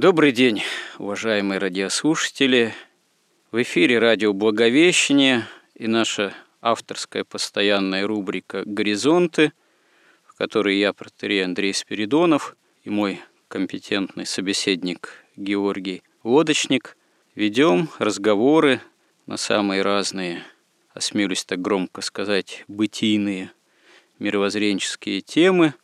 Добрый день, уважаемые радиослушатели! В эфире радио «Благовещение» и наша авторская постоянная рубрика «Горизонты», в которой я, протоиерей Андрей Спиридонов, и мой компетентный собеседник Георгий Лодочник ведем разговоры на самые разные, осмелюсь так громко сказать, бытийные, мировоззренческие темы.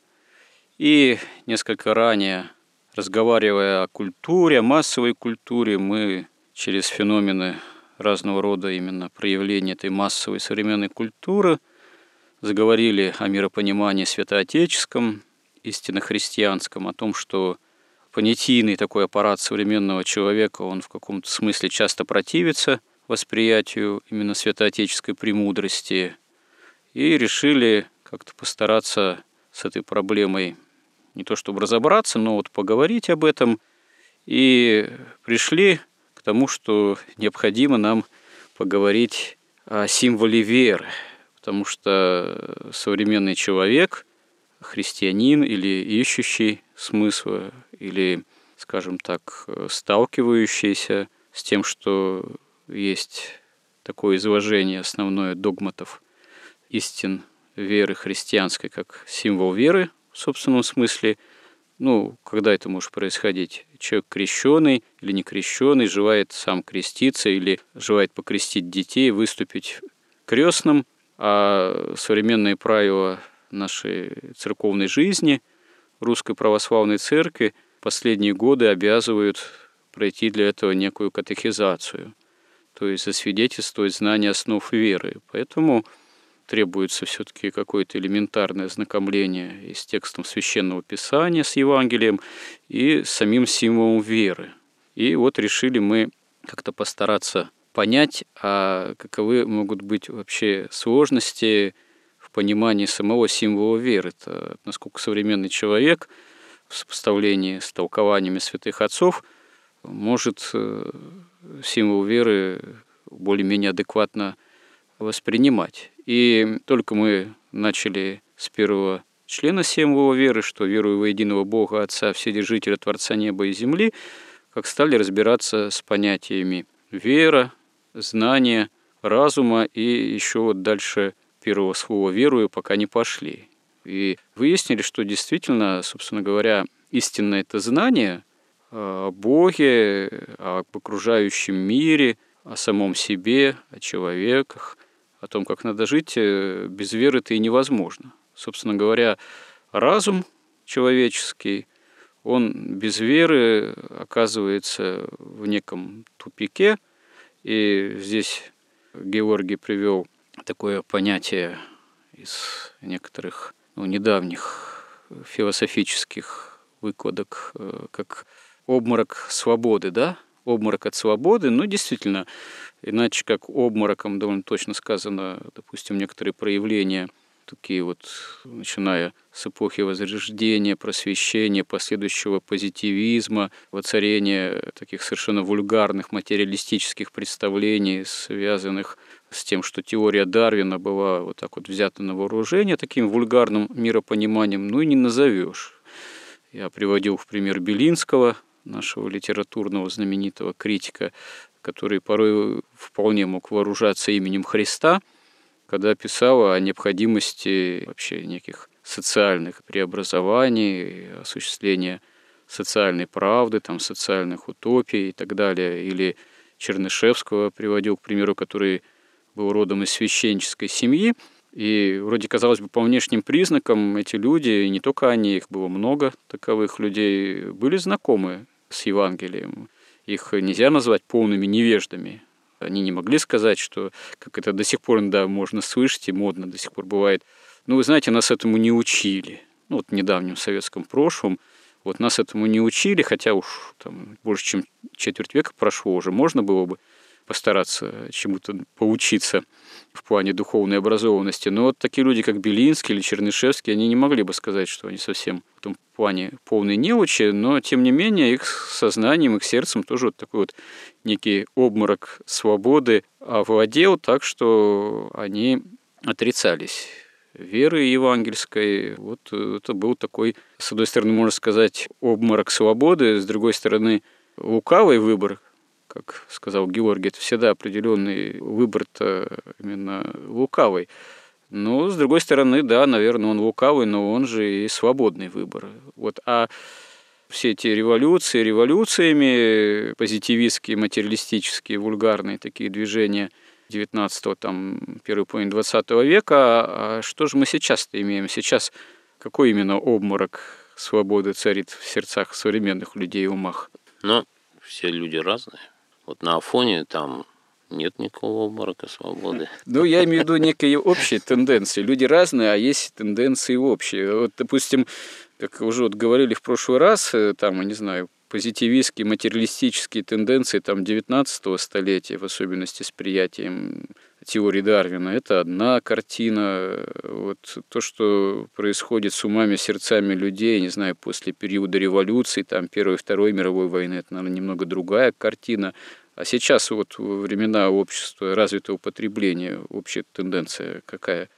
И несколько ранее, разговаривая о культуре, о массовой культуре, мы через феномены разного рода именно проявления этой массовой современной культуры заговорили о миропонимании святоотеческом, истинно-христианском, о том, что понятийный такой аппарат современного человека, он в каком-то смысле часто противится восприятию именно святоотеческой премудрости, и решили как-то постараться с этой проблемой не то чтобы разобраться, но вот поговорить об этом, и пришли к тому, что необходимо нам поговорить о символе веры, потому что современный человек, христианин или ищущий смысла, или, скажем так, сталкивающийся с тем, что есть такое изложение основное догматов истин веры христианской, как символ веры, в собственном смысле, ну, когда это может происходить? Человек крещеный или не крещеный, желает сам креститься или желает покрестить детей, выступить крестным, а современные правила нашей церковной жизни, Русской Православной Церкви, последние годы обязывают пройти для этого некую катехизацию, то есть засвидетельствовать знание основ веры. Поэтому требуется все-таки какое-то элементарное ознакомление и с текстом Священного Писания, с Евангелием, и с самим символом веры. И вот решили мы как-то постараться понять, а каковы могут быть вообще сложности в понимании самого символа веры. Это насколько современный человек в сопоставлении с толкованиями святых отцов может символ веры более-менее адекватно воспринимать. И только мы начали с первого члена символа веры, что верую во единого Бога Отца, Вседержителя, Творца неба и земли, как стали разбираться с понятиями вера, знание, разума, и еще вот дальше первого слова верую пока не пошли. И выяснили, что действительно, собственно говоря, истинное это знание о Боге, об окружающем мире, о самом себе, о человеках, о том, как надо жить, без веры-то и невозможно. Собственно говоря, разум человеческий, он без веры оказывается в неком тупике. И здесь Георгий привел такое понятие из некоторых недавних философических выкладок, как обморок свободы, да? Обморок от свободы, действительно, иначе как обмороком, довольно точно сказано, допустим, некоторые проявления, такие вот, начиная с эпохи Возрождения, Просвещения, последующего позитивизма, воцарения таких совершенно вульгарных материалистических представлений, связанных с тем, что теория Дарвина была вот так вот взята на вооружение таким вульгарным миропониманием, ну и не назовешь. Я приводил в пример Белинского, нашего литературного знаменитого критика, который порой вполне мог вооружаться именем Христа, когда писал о необходимости вообще неких социальных преобразований, осуществления социальной правды, там, социальных утопий и так далее. Или Чернышевского приводил, к примеру, который был родом из священнической семьи. И вроде, казалось бы, по внешним признакам эти люди, и не только они, их было много таковых людей, были знакомы с Евангелием. Их нельзя назвать полными невеждами. Они не могли сказать, что, как это до сих пор, да, можно слышать и модно до сих пор бывает, ну, вы знаете, нас этому не учили. Ну, вот в недавнем советском прошлом, вот нас этому не учили, хотя уж там больше, чем четверть века прошло уже, можно было бы постараться чему-то поучиться в плане духовной образованности. Но вот такие люди, как Белинский или Чернышевский, они не могли бы сказать, что они совсем в том плане полные неучи, но, тем не менее, их сознанием, их сердцем тоже вот такой вот некий обморок свободы овладел, так что они отрицались веры евангельской. Вот это был такой, с одной стороны, можно сказать, обморок свободы, с другой стороны, лукавый выбор, как сказал Георгий, это всегда определенный выбор-то именно лукавый. Но, с другой стороны, да, наверное, он лукавый, но он же и свободный выбор. Вот. А все эти революции революциями, позитивистские, материалистические, вульгарные такие движения 19-го, там, первой половины 20 века, а что же мы сейчас-то имеем? Сейчас какой именно обморок свободы царит в сердцах современных людей и умах? Ну, все люди разные. Вот на Афоне там нет никакого обморока свободы. Ну, я имею в виду некие общие тенденции. Люди разные, а есть тенденции общие. Вот, допустим, как уже вот говорили в прошлый раз, там, я не знаю, позитивистские, материалистические тенденции там 19 столетия, в особенности с приятием теории Дарвина, это одна картина. Вот то, что происходит с умами, сердцами людей, не знаю, после периода революции, там, Первой и Второй мировой войны, это, наверное, немного другая картина. А сейчас вот во времена общества развитого потребления общая тенденция какая?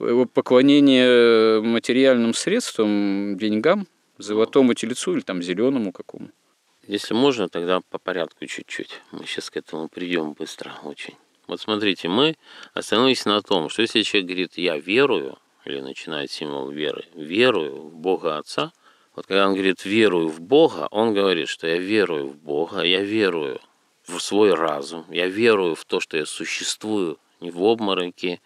Его поклонение материальным средствам, деньгам, золотому тельцу или там зеленому какому? Если можно, тогда по порядку чуть-чуть. Мы сейчас к этому придем быстро очень. Вот смотрите, мы остановились на том, что если человек говорит «я верую», или начинает символ веры, «верую в Бога Отца», вот когда он говорит «верую в Бога», он говорит, что «я верую в Бога», «я верую в свой разум», «я верую в то, что я существую не в обмороке,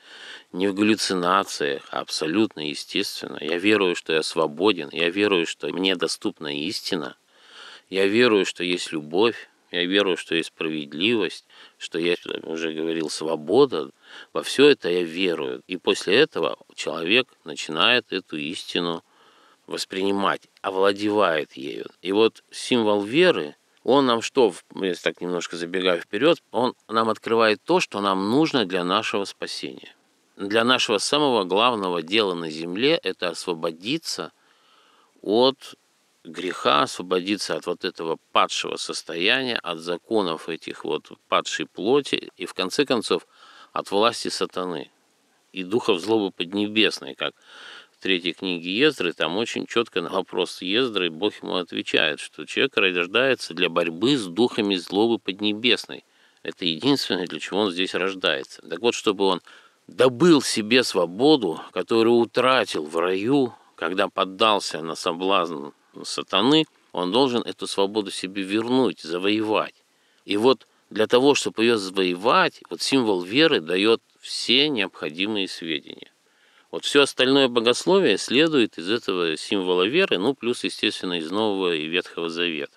не в галлюцинациях, а абсолютно естественно, я верую, что я свободен, я верую, что мне доступна истина, я верую, что есть любовь, я верую, что есть справедливость, что я уже говорил, свобода. Во все это я верую. И после этого человек начинает эту истину воспринимать, овладевает ею. И вот символ веры, он нам что, если так немножко забегаю вперед, он нам открывает то, что нам нужно для нашего спасения. Для нашего самого главного дела на земле – это освободиться от греха, освободиться от вот этого падшего состояния, от законов этих вот падшей плоти и, в конце концов, от власти сатаны и духов злобы поднебесной, как в третьей книге Ездры, там очень четко на вопрос Ездры Бог ему отвечает, что человек рождается для борьбы с духами злобы поднебесной. Это единственное, для чего он здесь рождается. Так вот, чтобы он добыл себе свободу, которую утратил в раю, когда поддался на соблазн сатаны, он должен эту свободу себе вернуть, завоевать. И вот для того, чтобы ее завоевать, вот символ веры дает все необходимые сведения. Вот все остальное богословие следует из этого символа веры, ну плюс, естественно, из Нового и Ветхого Завета.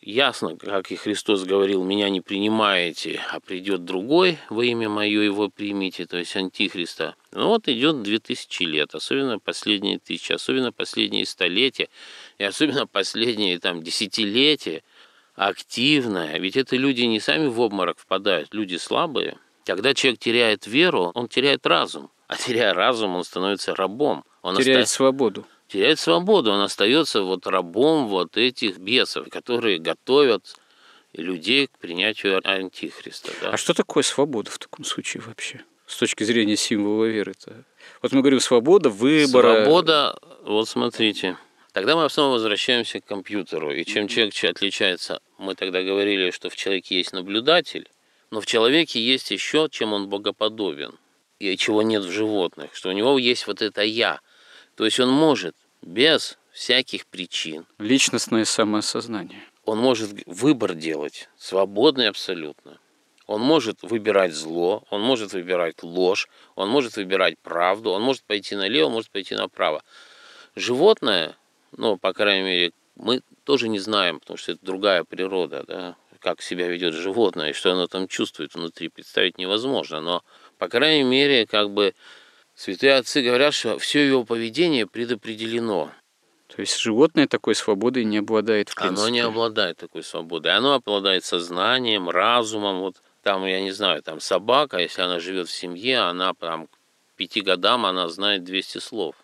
Ясно, как и Христос говорил, меня не принимаете, а придет другой, во имя мое его примите, то есть Антихриста. Ну вот идет 2000 лет, особенно последние тысячи, особенно последние столетия, и особенно последние там десятилетия активное. Ведь это люди не сами в обморок впадают, люди слабые. Когда человек теряет веру, он теряет разум, а теряя разум, он становится рабом. Он теряет свободу. Теряет свободу, он остается вот рабом вот этих бесов, которые готовят людей к принятию Антихриста. Да? А что такое свобода в таком случае вообще? С точки зрения символа веры-то. Вот мы говорим свобода, выбора. Свобода, вот смотрите. Тогда мы снова возвращаемся к компьютеру. И чем человек отличается, мы тогда говорили, что в человеке есть наблюдатель, но в человеке есть еще, чем он богоподобен, и чего нет в животных, что у него есть вот это «я». То есть он может без всяких причин. Личностное самоосознание. Он может выбор делать, свободный абсолютно. Он может выбирать зло, он может выбирать ложь, он может выбирать правду, он может пойти налево, может пойти направо. Животное, ну, по крайней мере, мы тоже не знаем, потому что это другая природа, да, как себя ведет животное, и что оно там чувствует внутри, представить невозможно. Но, по крайней мере, как бы святые отцы говорят, что все его поведение предопределено. То есть животное такой свободой не обладает в принципе? Оно не обладает такой свободой. Оно обладает сознанием, разумом, вот. Там, я не знаю, там собака, если она живет в семье, она там, к 5 годам она знает 200 слов.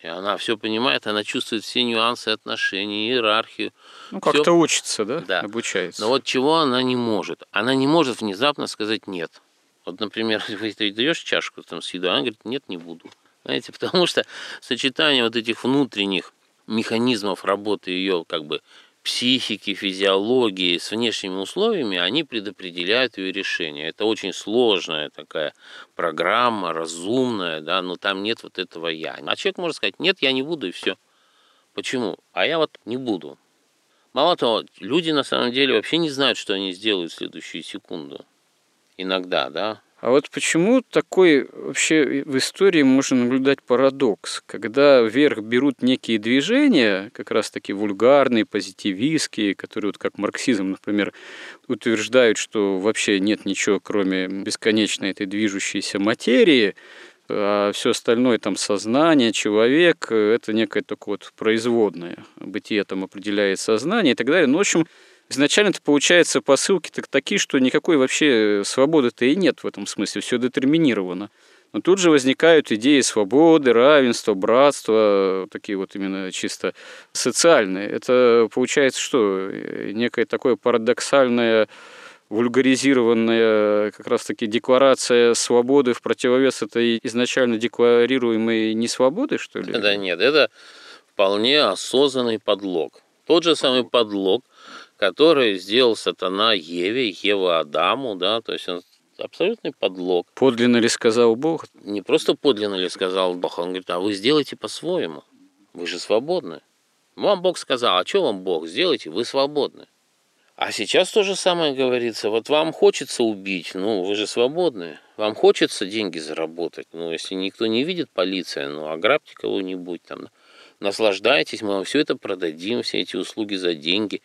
И она все понимает, она чувствует все нюансы отношений, иерархию. Ну, как-то всё... учится, да? Да. Обучается. Но вот чего она не может? Она не может внезапно сказать «нет». Вот, например, ты даешь чашку там, с едой, она говорит «нет, не буду». Знаете, потому что сочетание вот этих внутренних механизмов работы ее как бы... психики, физиологии с внешними условиями, они предопределяют ее решение. Это очень сложная такая программа, разумная, да, но там нет вот этого «я». А человек может сказать, нет, я не буду, и все. Почему? А я вот не буду. Мало того, люди на самом деле вообще не знают, что они сделают в следующую секунду. Иногда, да. А вот почему такой вообще в истории можно наблюдать парадокс, когда вверх берут некие движения, как раз-таки вульгарные, позитивистские, которые вот как марксизм, например, утверждают, что вообще нет ничего, кроме бесконечной этой движущейся материи, а все остальное, там, сознание, человек, это некое такое вот производное, бытие там определяет сознание и так далее. Но, в общем, изначально-то, получается, посылки такие, что никакой вообще свободы-то и нет в этом смысле, все детерминировано. Но тут же возникают идеи свободы, равенства, братства, такие вот именно чисто социальные. Это, получается, что некое такое парадоксальное, вульгаризированная как раз-таки декларация свободы в противовес этой изначально декларируемой несвободы, что ли? Да нет, это вполне осознанный подлог. Тот же самый подлог, который сделал сатана Еве, Ева Адаму, да, то есть он абсолютный подлог. Подлинно ли сказал Бог? Не просто подлинно ли сказал Бог, он говорит, а вы сделайте по-своему, вы же свободны. Вам Бог сказал, а что вам Бог, сделайте, вы свободны. А сейчас то же самое говорится, вот вам хочется убить, ну вы же свободны, вам хочется деньги заработать, ну если никто не видит, полиция, ну ограбьте кого-нибудь там, наслаждайтесь, мы вам все это продадим, все эти услуги за деньги.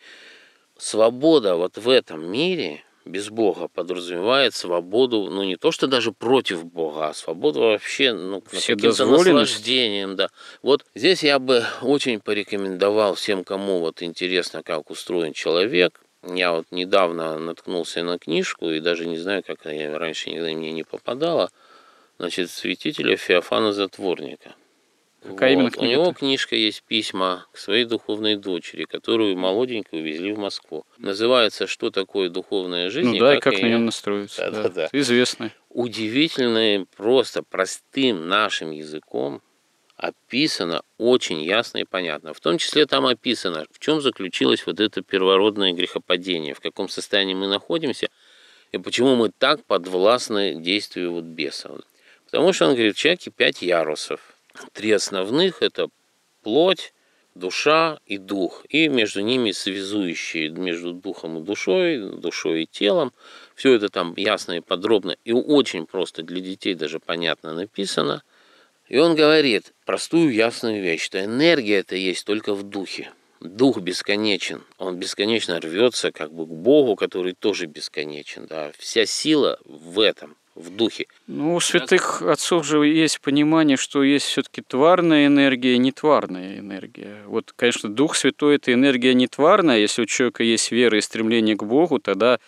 Свобода вот в этом мире без Бога подразумевает свободу, ну не то, что даже против Бога, а свободу вообще, ну, каким-то наслаждением, да. Вот здесь я бы очень порекомендовал всем, кому вот интересно, как устроен человек. Я вот недавно наткнулся на книжку, и даже не знаю, как она раньше никогда мне не попадала, значит, святителя Феофана Затворника. Какая вот. У него книжка есть «Письма к своей духовной дочери», которую молоденькую увезли в Москву. Называется «Что такое духовная жизнь?» Ну да, и как на нем настроиться. Да, да. Да. Известный. Удивительно, просто простым нашим языком описано очень ясно и понятно. В том числе там описано, в чем заключилось вот это первородное грехопадение, в каком состоянии мы находимся и почему мы так подвластны действию вот беса. Потому что он говорит, в человеке 5 ярусов. 3 основных – это плоть, душа и дух. И между ними связующие, между духом и душой, душой и телом. Все это там ясно и подробно, и очень просто для детей даже понятно написано. И он говорит простую ясную вещь, что энергия это есть только в духе. Дух бесконечен, он бесконечно рвется как бы к Богу, который тоже бесконечен. Да. Вся сила в этом. В духе. Ну, у святых отцов же есть понимание, что есть все-таки тварная энергия и нетварная энергия. Вот, конечно, Дух Святой – это энергия нетварная. Если у человека есть вера и стремление к Богу, тогда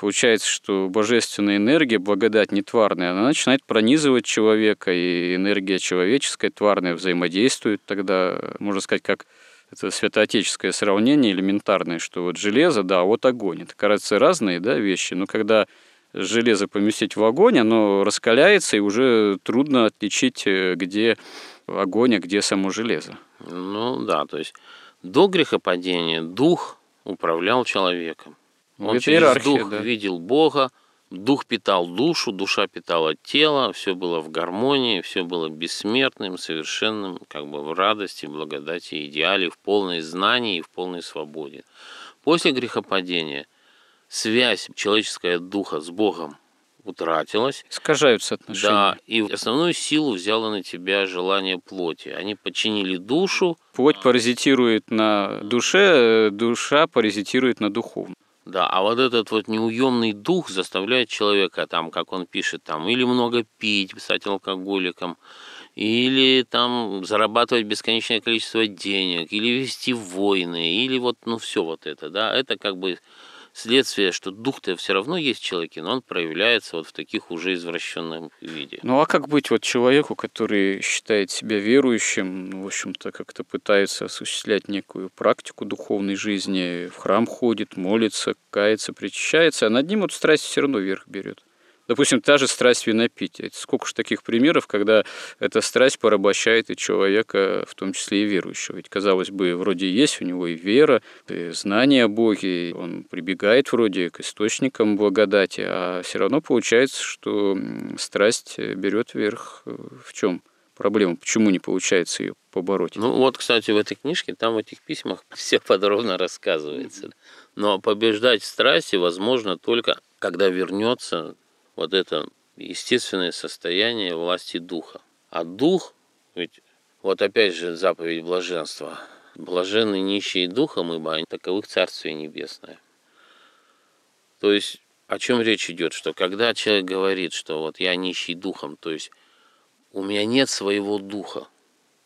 получается, что божественная энергия, благодать нетварная, она начинает пронизывать человека, и энергия человеческая, тварная взаимодействует тогда, можно сказать, как Это святоотеческое сравнение элементарное, что вот железо, да, вот огонь. Это, кажется, разные, да, вещи, но когда железо поместить в огонь, оно раскаляется, и уже трудно отличить, где огонь, а где само железо. Ну да, то есть до грехопадения дух управлял человеком. Он через дух видел Бога, дух питал душу, душа питала тело, все было в гармонии, все было бессмертным, совершенным, как бы в радости, благодати, идеале, в полной знании и в полной свободе. После грехопадения связь человеческого духа с Богом утратилась. Искажаются отношения. Да, и основную силу взяло на тебя желание плоти. Они подчинили душу. Плоть паразитирует на душе, душа паразитирует на духовном. Да, а вот этот вот неуемный дух заставляет человека, там, как он пишет, там, или много пить, стать алкоголиком, или там зарабатывать бесконечное количество денег, или вести войны, или вот, ну, все вот это, да, это как бы следствие, что дух-то все равно есть в человеке, но он проявляется вот в таких уже извращенном виде. Ну а как быть вот человеку, который считает себя верующим, ну, в общем-то, как-то пытается осуществлять некую практику духовной жизни, в храм ходит, молится, кается, причащается, а над ним вот страсть все равно верх берет. Допустим, та же страсть винопития. Сколько же таких примеров, когда эта страсть порабощает и человека, в том числе и верующего. Ведь, казалось бы, вроде есть у него и вера, и знание о Боге, он прибегает вроде к источникам благодати, а все равно получается, что страсть берет верх. В чем проблема? Почему не получается ее побороть? Ну вот, кстати, в этой книжке, там в этих письмах все подробно рассказывается. Но побеждать страсти возможно только, когда вернется вот это естественное состояние власти духа. А дух, ведь вот опять же заповедь блаженства. Блаженны нищие духом, ибо они таковых Царствие Небесное. То есть о чем речь идет? Что когда человек говорит, что вот я нищий духом, то есть у меня нет своего духа,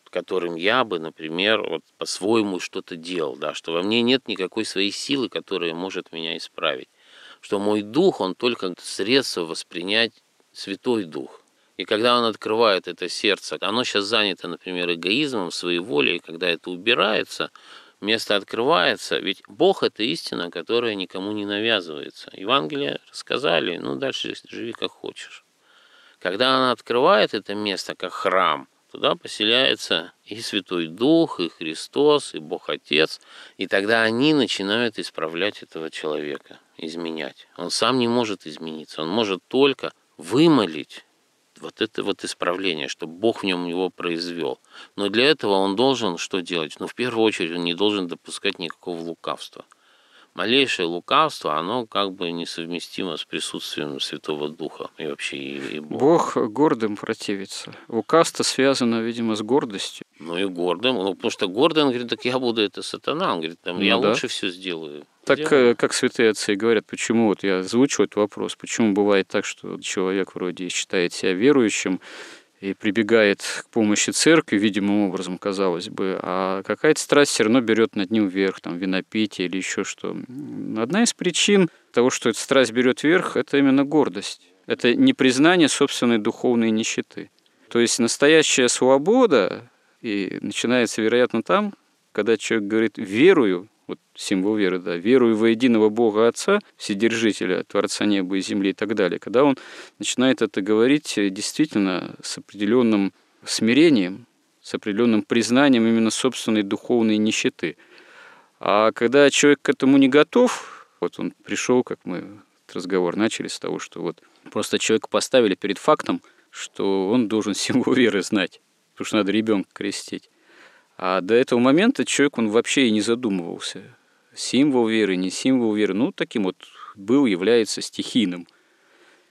которым я бы, например, вот по-своему что-то делал, да, что во мне нет никакой своей силы, которая может меня исправить. Что мой дух, он только средство воспринять Святой Дух. И когда он открывает это сердце, оно сейчас занято, например, эгоизмом, своеволей, и когда это убирается, место открывается. Ведь Бог – это истина, которая никому не навязывается. Евангелие рассказали, ну дальше живи как хочешь. Когда она открывает это место как храм, туда поселяется и Святой Дух, и Христос, и Бог Отец. И тогда они начинают исправлять этого человека, изменять. Он сам не может измениться, он может только вымолить вот это вот исправление, что Бог в нем его произвел. Но для этого он должен что делать? Ну, в первую очередь, он не должен допускать никакого лукавства. Малейшее лукавство, оно как бы несовместимо с присутствием Святого Духа и вообще и Бога. Бог гордым противится. Лукавство связано, видимо, с гордостью. Ну и гордым, ну, потому что гордый, он говорит, так я буду, это сатана, он говорит, там, ну, я лучше все сделаю. Так как святые отцы говорят, почему, вот я озвучу этот вопрос, почему бывает так, что человек вроде считает себя верующим и прибегает к помощи церкви, видимым образом, казалось бы, а какая-то страсть все равно берет над ним верх, там, винопитие или еще что. Одна из причин того, что эта страсть берет верх, это именно гордость. Это непризнание собственной духовной нищеты. То есть настоящая свобода, и начинается, вероятно, там, когда человек говорит «верую», вот символ веры, да, верую во единого Бога Отца, Вседержителя, Творца неба и земли и так далее, когда он начинает это говорить действительно с определенным смирением, с определенным признанием именно собственной духовной нищеты. А когда человек к этому не готов, вот он пришел, как мы разговор начали с того, что вот просто человека поставили перед фактом, что он должен символ веры знать, потому что надо ребенка крестить. А до этого момента человек, он вообще и не задумывался. Символ веры, не символ веры, ну, таким вот был, является стихийным,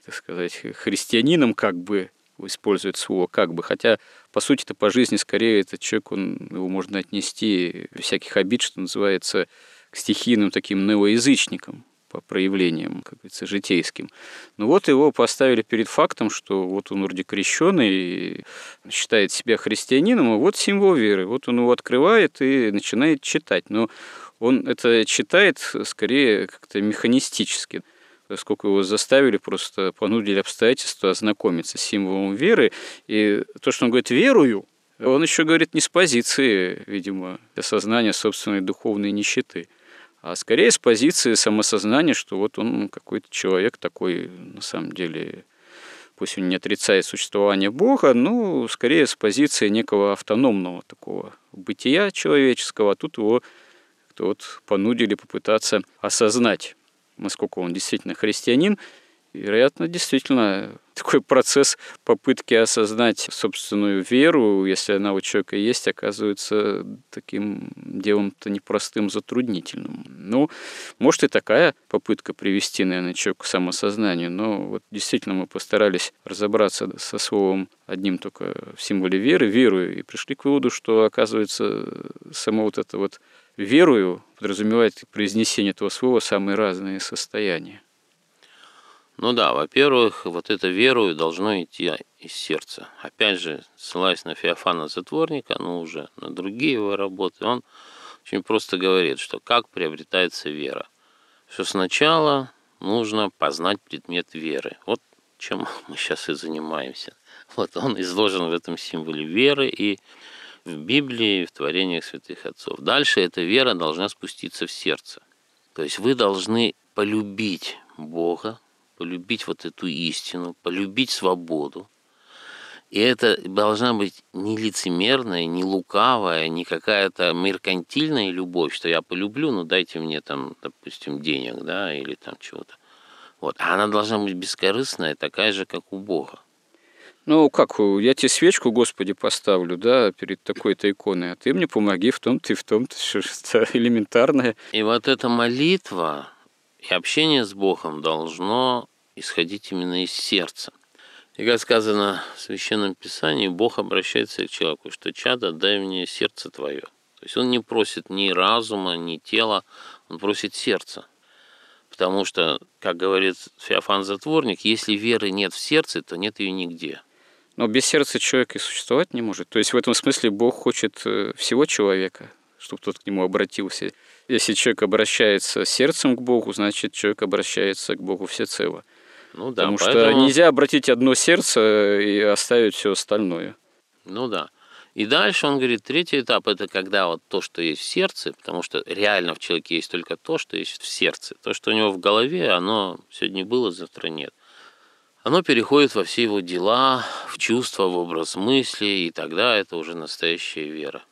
так сказать, христианином, как бы, использует слово «как бы». Хотя, по сути-то, по жизни, скорее, этот человек, он, его можно отнести, всяких обид, что называется, к стихийным таким неоязычникам, по проявлениям, как говорится, житейским. Но вот его поставили перед фактом, что вот он вроде крещеный, считает себя христианином, а вот символ веры. Вот он его открывает и начинает читать. Но он это читает скорее как-то механистически, поскольку его заставили, просто понудили обстоятельства ознакомиться с символом веры. И то, что он говорит «верую», Он еще говорит не с позиции, видимо, осознания собственной духовной нищеты, а скорее с позиции самосознания, что вот он какой-то человек такой, на самом деле, пусть он не отрицает существование Бога, но скорее с позиции некого автономного такого бытия человеческого, а тут его как-то вот понудили попытаться осознать, насколько он действительно христианин. Вероятно, действительно, такой процесс попытки осознать собственную веру, если она у человека есть, оказывается таким делом-то непростым, затруднительным. Ну, может и такая попытка привести, наверное, человека к самосознанию, но вот действительно мы постарались разобраться со словом одним только в символе веры, верую, и пришли к выводу, что, оказывается, само вот это вот верую подразумевает произнесение этого слова самые разные состояния. Ну да, во-первых, вот это верою должно идти из сердца. Опять же, ссылаясь на Феофана Затворника, но уже на другие его работы, он очень просто говорит, что как приобретается вера. Что сначала нужно познать предмет веры. Вот чем мы сейчас и занимаемся. Вот он изложен в этом символе веры и в Библии, и в творениях святых отцов. Дальше эта вера должна спуститься в сердце. То есть вы должны полюбить Бога, полюбить вот эту истину, полюбить свободу. И это должна быть не лицемерная, не лукавая, не какая-то меркантильная любовь, что я полюблю, ну дайте мне там, допустим, денег, да, или там чего-то. Вот. А она должна быть бескорыстная, такая же, как у Бога. Ну, как, я тебе свечку, Господи, поставлю, да, перед такой-то иконой, а ты мне помоги в том-то, что-то элементарное. И вот эта молитва, и общение с Богом должно исходить именно из сердца. И как сказано в Священном Писании, Бог обращается к человеку, что «чадо, дай мне сердце твое». То есть он не просит ни разума, ни тела, он просит сердца. Потому что, как говорит Феофан Затворник, если веры нет в сердце, то нет ее нигде. Но без сердца человек и существовать не может. То есть в этом смысле Бог хочет всего человека, чтобы тот к нему обратился. Если человек обращается сердцем к Богу, значит, человек обращается к Богу всецело. Ну да, потому поэтому... что нельзя обратить одно сердце и оставить все остальное. Ну да. И дальше он говорит, третий этап – это когда вот то, что есть в сердце, потому что реально в человеке есть только то, что есть в сердце. То, что у него в голове, оно сегодня было, завтра нет. Оно переходит во все его дела, в чувства, в образ мысли, и тогда это уже настоящая вера.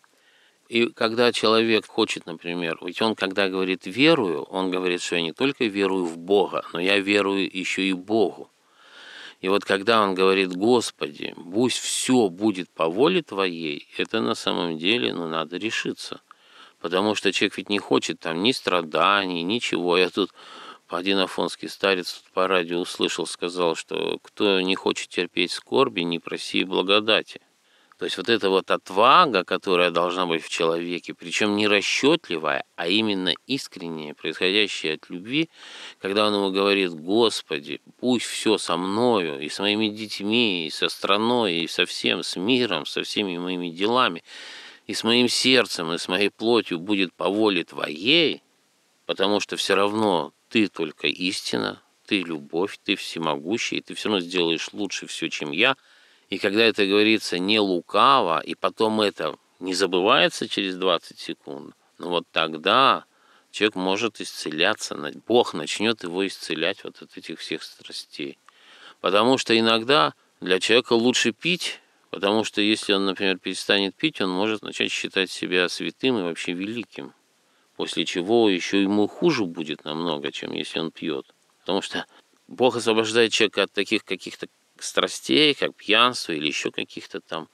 И когда человек хочет, например, ведь он, когда говорит «верую», он говорит, что я не только верую в Бога, но я верую еще и Богу. И вот когда он говорит «Господи, пусть все будет по воле Твоей», это на самом деле, ну, надо решиться. Потому что человек ведь не хочет там ни страданий, ничего. Я тут один афонский старец по радио услышал, сказал, что «кто не хочет терпеть скорби, не проси благодати». То есть вот эта вот отвага, которая должна быть в человеке, причем не расчетливая, а именно искренняя, происходящая от любви, когда он ему говорит, Господи, пусть все со мною, и с моими детьми, и со страной, и со всем, с миром, со всеми моими делами, и с моим сердцем, и с моей плотью будет по воле Твоей, потому что все равно Ты только истина, Ты любовь, Ты всемогущий, и Ты все равно сделаешь лучше все, чем я. И когда это говорится не лукаво, и потом это не забывается через 20 секунд, ну вот тогда человек может исцеляться, Бог начнет его исцелять вот от этих всех страстей. Потому что иногда для человека лучше пить, потому что если он, например, перестанет пить, он может начать считать себя святым и вообще великим, после чего еще ему хуже будет намного, чем если он пьет. Потому что Бог освобождает человека от таких каких-то страстей, как пьянство или еще каких-то там,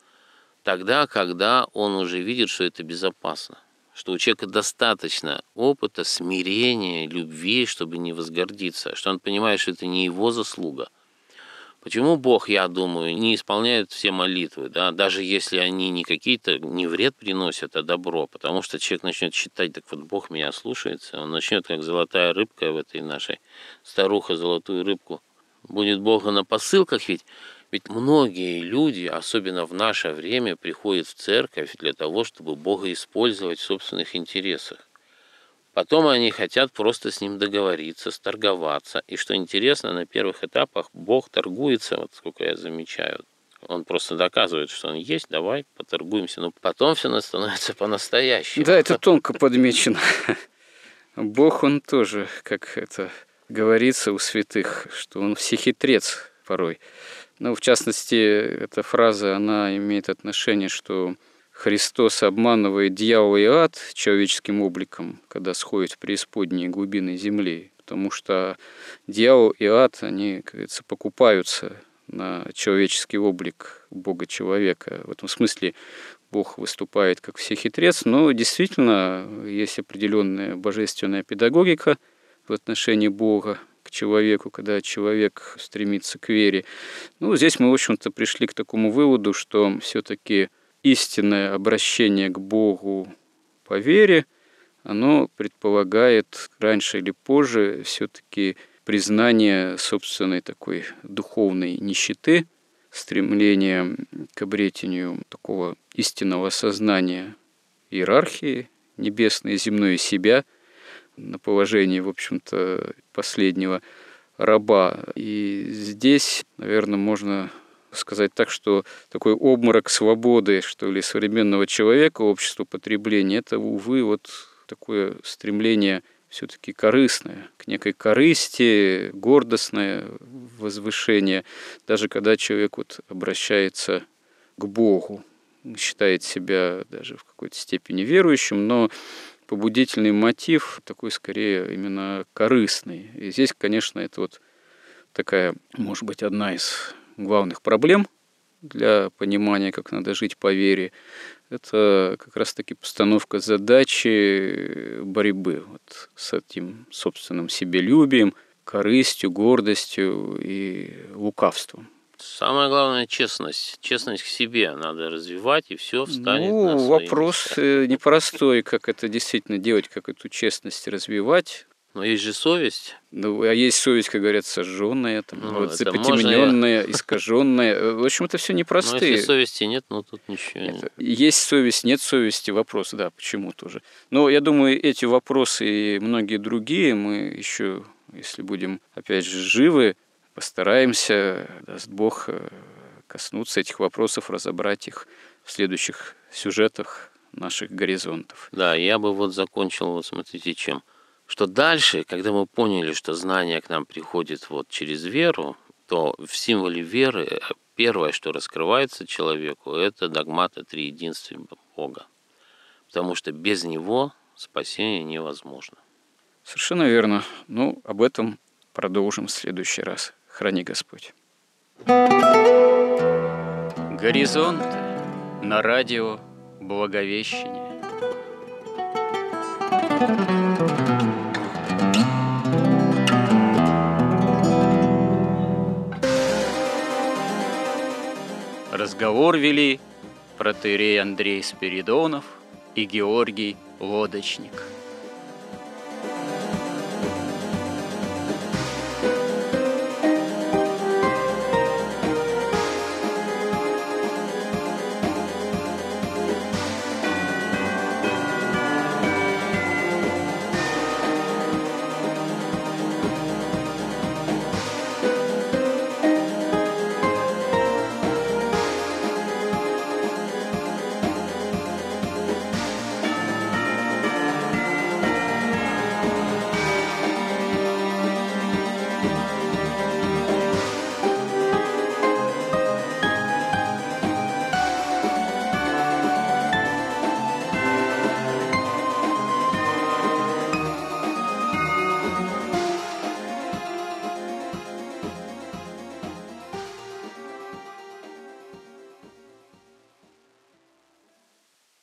тогда, когда он уже видит, что это безопасно, что у человека достаточно опыта, смирения, любви, чтобы не возгордиться, что он понимает, что это не его заслуга. Почему Бог, я думаю, не исполняет все молитвы, да, даже если они не какие-то, не вред приносят, а добро, потому что человек начнет считать, так вот Бог меня слушается, он начнет как золотая рыбка в этой нашей, старуха золотую рыбку, будет Бога на посылках, ведь многие люди, особенно в наше время, приходят в церковь для того, чтобы Бога использовать в собственных интересах. Потом они хотят просто с Ним договориться, сторговаться. И что интересно, на первых этапах Бог торгуется, вот сколько я замечаю, Он просто доказывает, что он есть, давай поторгуемся. Но потом все становится по-настоящему. Да, это тонко подмечено. Бог, он тоже, как это говорится у святых, что он всехитрец порой. Ну, в частности, эта фраза, она имеет отношение, что Христос обманывает дьявол и ад человеческим обликом, когда сходит в преисподние глубины земли, потому что дьявол и ад, они, как говорится, покупаются на человеческий облик Бога-человека. В этом смысле Бог выступает как всехитрец, но действительно есть определенная божественная педагогика в отношении Бога к человеку, когда человек стремится к вере. Ну, здесь мы, в общем-то, пришли к такому выводу, что все-таки истинное обращение к Богу по вере, оно предполагает раньше или позже все-таки признание собственной такой духовной нищеты, стремление к обретению такого истинного сознания иерархии небесной и земной себя на положении, в общем-то, последнего раба. И здесь, наверное, можно сказать так, что такой обморок свободы, что ли, современного человека, общества потребления, это, увы, вот такое стремление все-таки корыстное, к некой корысти, гордостное возвышение, даже когда человек вот обращается к Богу, считает себя даже в какой-то степени верующим, но побудительный мотив такой скорее именно корыстный. И здесь, конечно, это вот такая, может быть, одна из главных проблем для понимания, как надо жить по вере, это как раз-таки постановка задачи борьбы вот с этим собственным себелюбием, корыстью, гордостью и лукавством. Самое главное – честность. Честность к себе надо развивать, и все встанет на свои места. Вопрос непростой, как это действительно делать, как эту честность развивать. Но есть же совесть. Ну, а есть совесть, как говорят, сожженная, вот, запятеменённая, искаженная. В общем, это все непростые. Но если совести нет, ну тут ничего нет. Есть совесть, нет совести, вопрос, да, почему тоже. Но я думаю, эти вопросы и многие другие мы еще, если будем, опять же, живы, постараемся, даст Бог, коснуться этих вопросов, разобрать их в следующих сюжетах наших горизонтов. Да, я бы вот закончил, вот смотрите, чем. Что дальше, когда мы поняли, что знание к нам приходит вот через веру, то в символе веры первое, что раскрывается человеку, это догмат о триединстве Бога. Потому что без него спасение невозможно. Совершенно верно. Ну, об этом продолжим в следующий раз. Храни Господь. Горизонт на радио Благовещение. Разговор вели протоиерей Андрей Спиридонов и Георгий Лодочник.